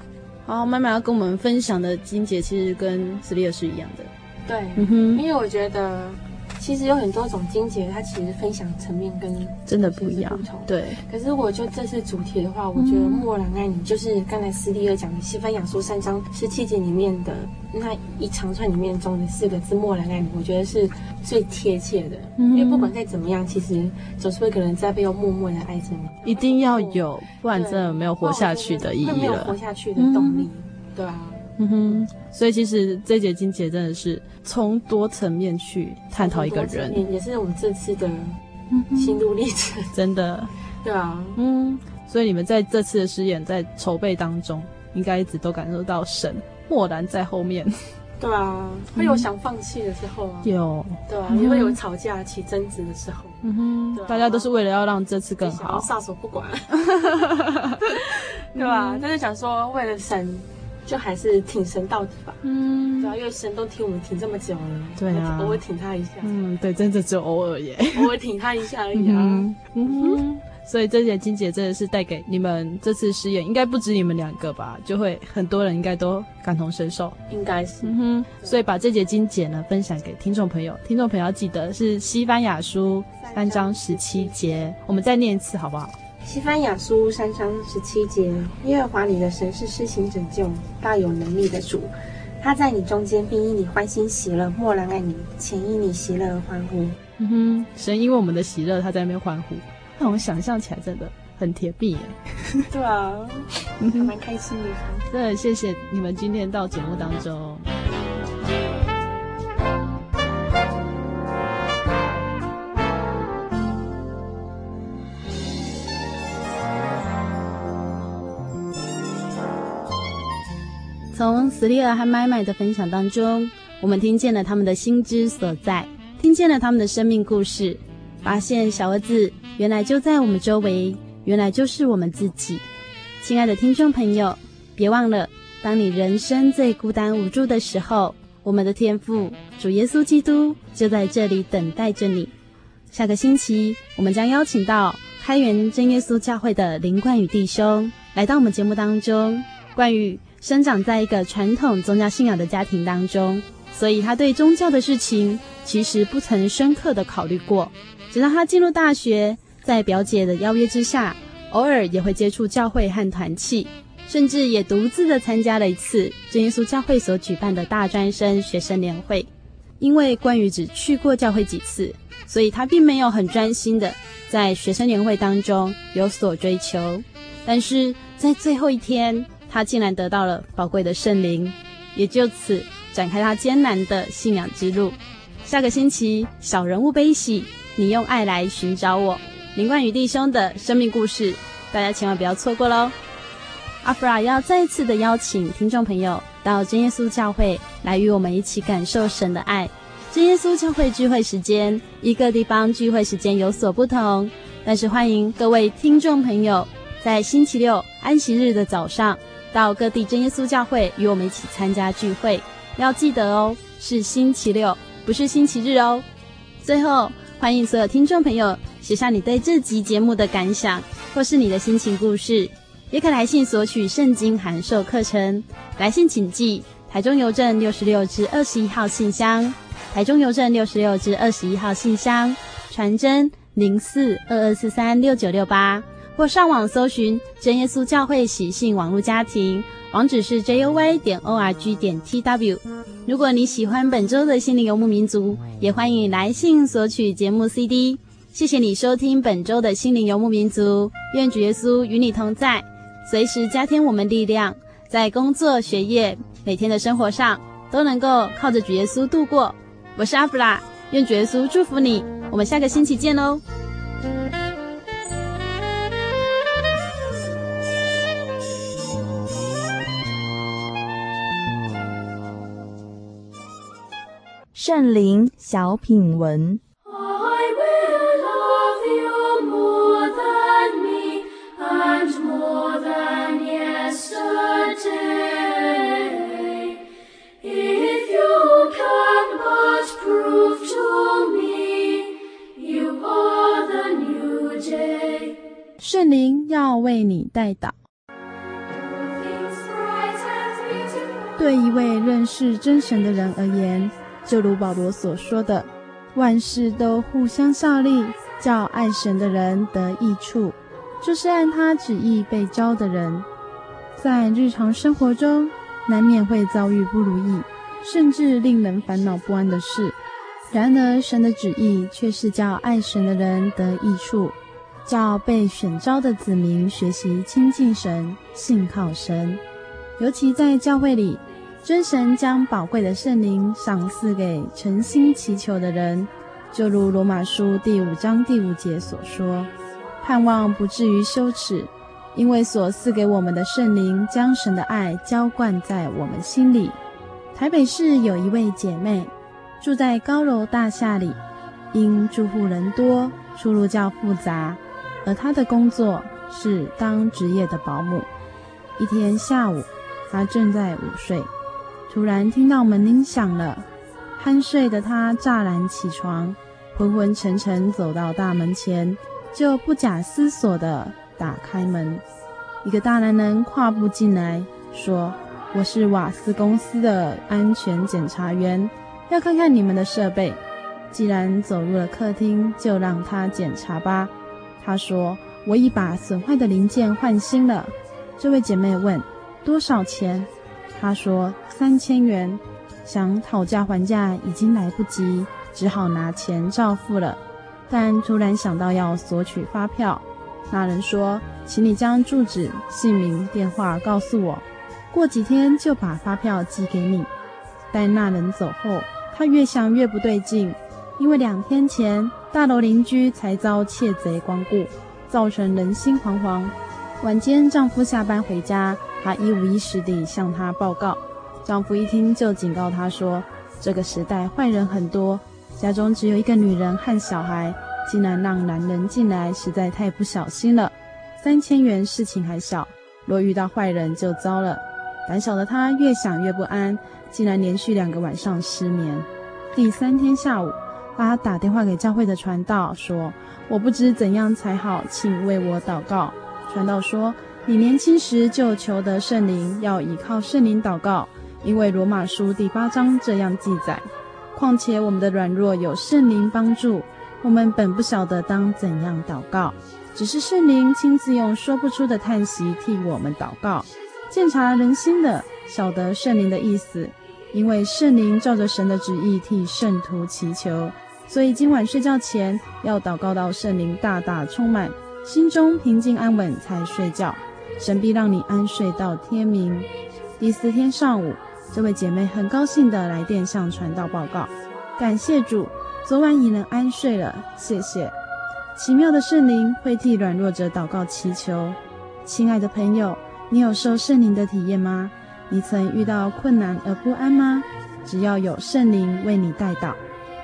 好，麦麦要跟我们分享的经节其实跟史丽尔是一样的。对，嗯，因为我觉得其实有很多种经节，它其实分享层面跟真的不一样，对。可是我就这次主题的话，我觉得默然爱你，嗯，就是刚才斯蒂尔讲的西番雅书三章十七节里面的那一长串里面中的四个字默然爱你，我觉得是最贴切的。嗯，因为不管再怎么样，其实总是会可能在背后默默的爱着你，一定要有，不然真的没有活下去的意义了，没有活下去的动力。嗯，对啊。嗯哼，所以其实这节经节真的是从多层面去探讨一个人，也是我们这次的心路历程。真的。对啊。嗯，所以你们在这次的诗演在筹备当中，应该一直都感受到神默然在后面。对啊，会有想放弃的时候啊。嗯，有。对啊，你会有吵架起争执的时候。嗯哼，对啊，大家都是为了要让这次更好，想要撒手不管。对吧？嗯，就是想说为了神就还是挺神到底吧。嗯，对啊，因为神都挺我们挺这么久了。对啊，偶尔挺他一下。嗯，对，真的只有偶尔耶，偶尔挺他一下而已啊。嗯， 嗯， 嗯，所以这些经节真的是带给你们这次实验，应该不止你们两个吧，就会很多人应该都感同身受，应该是。嗯哼，所以把这节经节呢分享给听众朋友，听众朋友要记得是西番雅书三章十七节，我们再念一次好不好？西番雅书三章十七节，耶和华你的神是施行拯救大有能力的主，他在你中间并因你欢欣喜乐，默然爱你，且因你喜乐而欢呼。嗯哼，神因为我们的喜乐，他在那边欢呼，那我想象起来真的很甜蜜耶。对啊，还蛮开心的。对，谢谢你们今天到节目当中。从史丽尔和麦麦的分享当中，我们听见了他们的心之所在，听见了他们的生命故事，发现小儿子原来就在我们周围，原来就是我们自己。亲爱的听众朋友，别忘了，当你人生最孤单无助的时候，我们的天父主耶稣基督就在这里等待着你。下个星期我们将邀请到开元真耶稣教会的林冠宇弟兄来到我们节目当中。冠宇生长在一个传统宗教信仰的家庭当中，所以他对宗教的事情其实不曾深刻的考虑过，直到他进入大学，在表姐的邀约之下，偶尔也会接触教会和团契，甚至也独自的参加了一次真耶稣教会所举办的大专生学生联会。因为关于只去过教会几次，所以他并没有很专心的在学生联会当中有所追求，但是在最后一天，他竟然得到了宝贵的圣灵，也就此展开他艰难的信仰之路。下个星期小人物悲喜，你用爱来寻找我，林冠宇弟兄的生命故事，大家千万不要错过咯。阿弗拉要再次的邀请听众朋友到真耶稣教会来与我们一起感受神的爱。真耶稣教会聚会时间，一个地方聚会时间有所不同，但是欢迎各位听众朋友在星期六安息日的早上到各地真耶稣教会与我们一起参加聚会，要记得哦，是星期六，不是星期日哦。最后，欢迎所有听众朋友写下你对这集节目的感想，或是你的心情故事，也可来信索取圣经函授课程。来信请寄台中邮政六十六至二十一号信箱，台中邮政六十六至二十一号信箱，传真零四二二四三六九六八。或上网搜寻真耶稣教会喜信网络家庭，网址是 joy 点 org 点 t w。 如果你喜欢本周的心灵游牧民族，也欢迎来信索取节目 C D。 谢谢你收听本周的心灵游牧民族，愿主耶稣与你同在，随时加添我们力量，在工作学业每天的生活上都能够靠着主耶稣度过。我是阿弗拉，愿主耶稣祝福你，我们下个星期见喽。圣灵小品文。圣灵要为你代祷，对一位认识真神的人而言，就如保罗所说的，万事都互相效力，叫爱神的人得益处，就是按他旨意被召的人。在日常生活中，难免会遭遇不如意，甚至令人烦恼不安的事，然而神的旨意却是叫爱神的人得益处，叫被选召的子民学习亲近神、信靠神。尤其在教会里，真神将宝贵的圣灵赏赐给诚心祈求的人，就如罗马书第五章第五节所说，盼望不至于羞耻，因为所赐给我们的圣灵将神的爱浇灌在我们心里。台北市有一位姐妹住在高楼大厦里，因住户人多，出入较复杂，而他的工作是当职业的保姆。一天下午，他正在午睡，突然听到门铃响了，酣睡的他乍然起床，昏昏沉沉走到大门前，就不假思索地打开门。一个大男人跨步进来，说，我是瓦斯公司的安全检查员，要看看你们的设备，既然走入了客厅，就让他检查吧。他说，我已把损坏的零件换新了。这位姐妹问，多少钱？他说三千元。想讨价还价已经来不及，只好拿钱照付了，但突然想到要索取发票。那人说，请你将住址、姓名、电话告诉我，过几天就把发票寄给你。待那人走后，他越想越不对劲，因为两天前大楼邻居才遭窃贼光顾，造成人心惶惶。晚间丈夫下班回家，她一五一十地向他报告。丈夫一听就警告她说，这个时代坏人很多，家中只有一个女人和小孩，竟然让男人进来，实在太不小心了。三千元事情还小，若遇到坏人就糟了。胆小的她越想越不安，竟然连续两个晚上失眠。第三天下午，她打电话给教会的传道说，我不知怎样才好，请为我祷告。传道说，你年轻时就求得圣灵，要倚靠圣灵祷告，因为罗马书第八章这样记载，况且我们的软弱有圣灵帮助，我们本不晓得当怎样祷告，只是圣灵亲自用说不出的叹息替我们祷告，鉴察人心的晓得圣灵的意思，因为圣灵照着神的旨意替圣徒祈求，所以今晚睡觉前要祷告到圣灵大大充满，心中平静安稳才睡觉，神必让你安睡到天明。第四天上午，这位姐妹很高兴地来电向传道报告，感谢主，昨晚已能安睡了，谢谢。奇妙的圣灵会替软弱者祷告祈求。亲爱的朋友，你有受圣灵的体验吗？你曾遇到困难而不安吗？只要有圣灵为你代祷，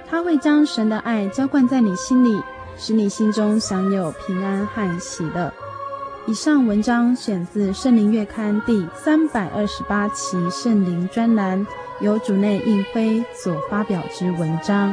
他会将神的爱浇灌在你心里，使你心中享有平安和喜乐。以上文章选自《圣灵月刊》第三百二十八期圣灵专栏，由主内应辉所发表之文章。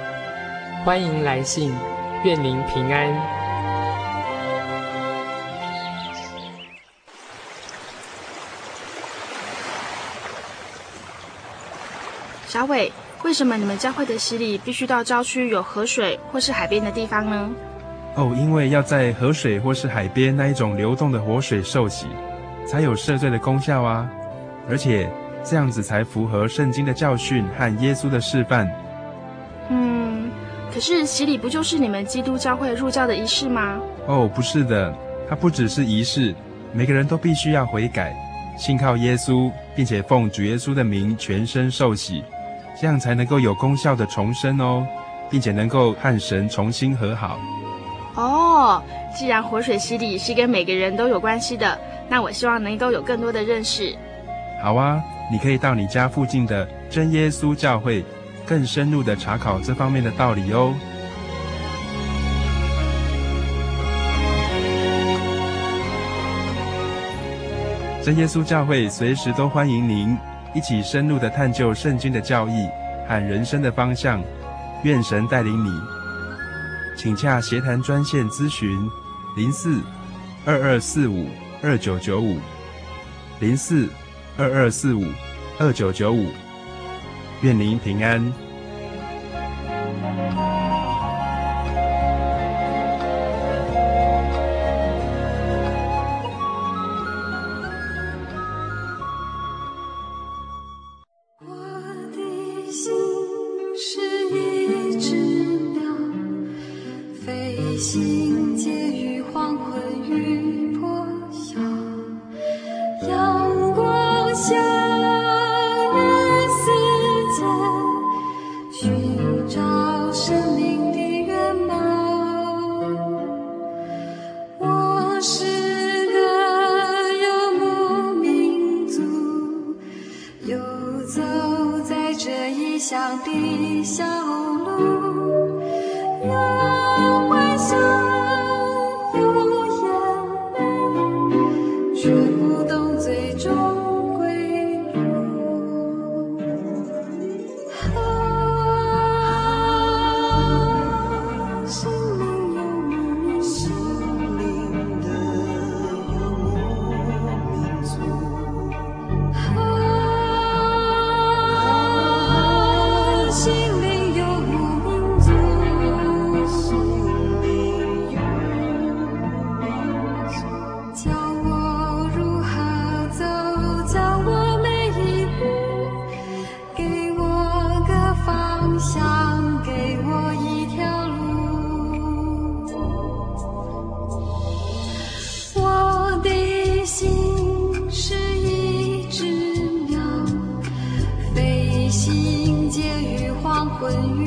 欢迎来信，愿您平安。小伟，为什么你们教会的洗礼必须到郊区有河水或是海边的地方呢？哦，因为要在河水或是海边那一种流动的活水受洗，才有赦罪的功效啊！而且这样子才符合圣经的教训和耶稣的示范。嗯，可是洗礼不就是你们基督教会入教的仪式吗？哦，不是的，它不只是仪式，每个人都必须要悔改，信靠耶稣，并且奉主耶稣的名全身受洗。这样才能够有功效的重生哦，并且能够和神重新和好。哦，既然活水洗礼是跟每个人都有关系的，那我希望能够有更多的认识。好啊，你可以到你家附近的真耶稣教会，更深入的查考这方面的道理哦。真耶稣教会随时都欢迎您一起深入地探究圣经的教义和人生的方向，愿神带领你。请洽协谈专线咨询零四 二二四五 二九九五 零四 二二四五 二九九五，愿您平安。When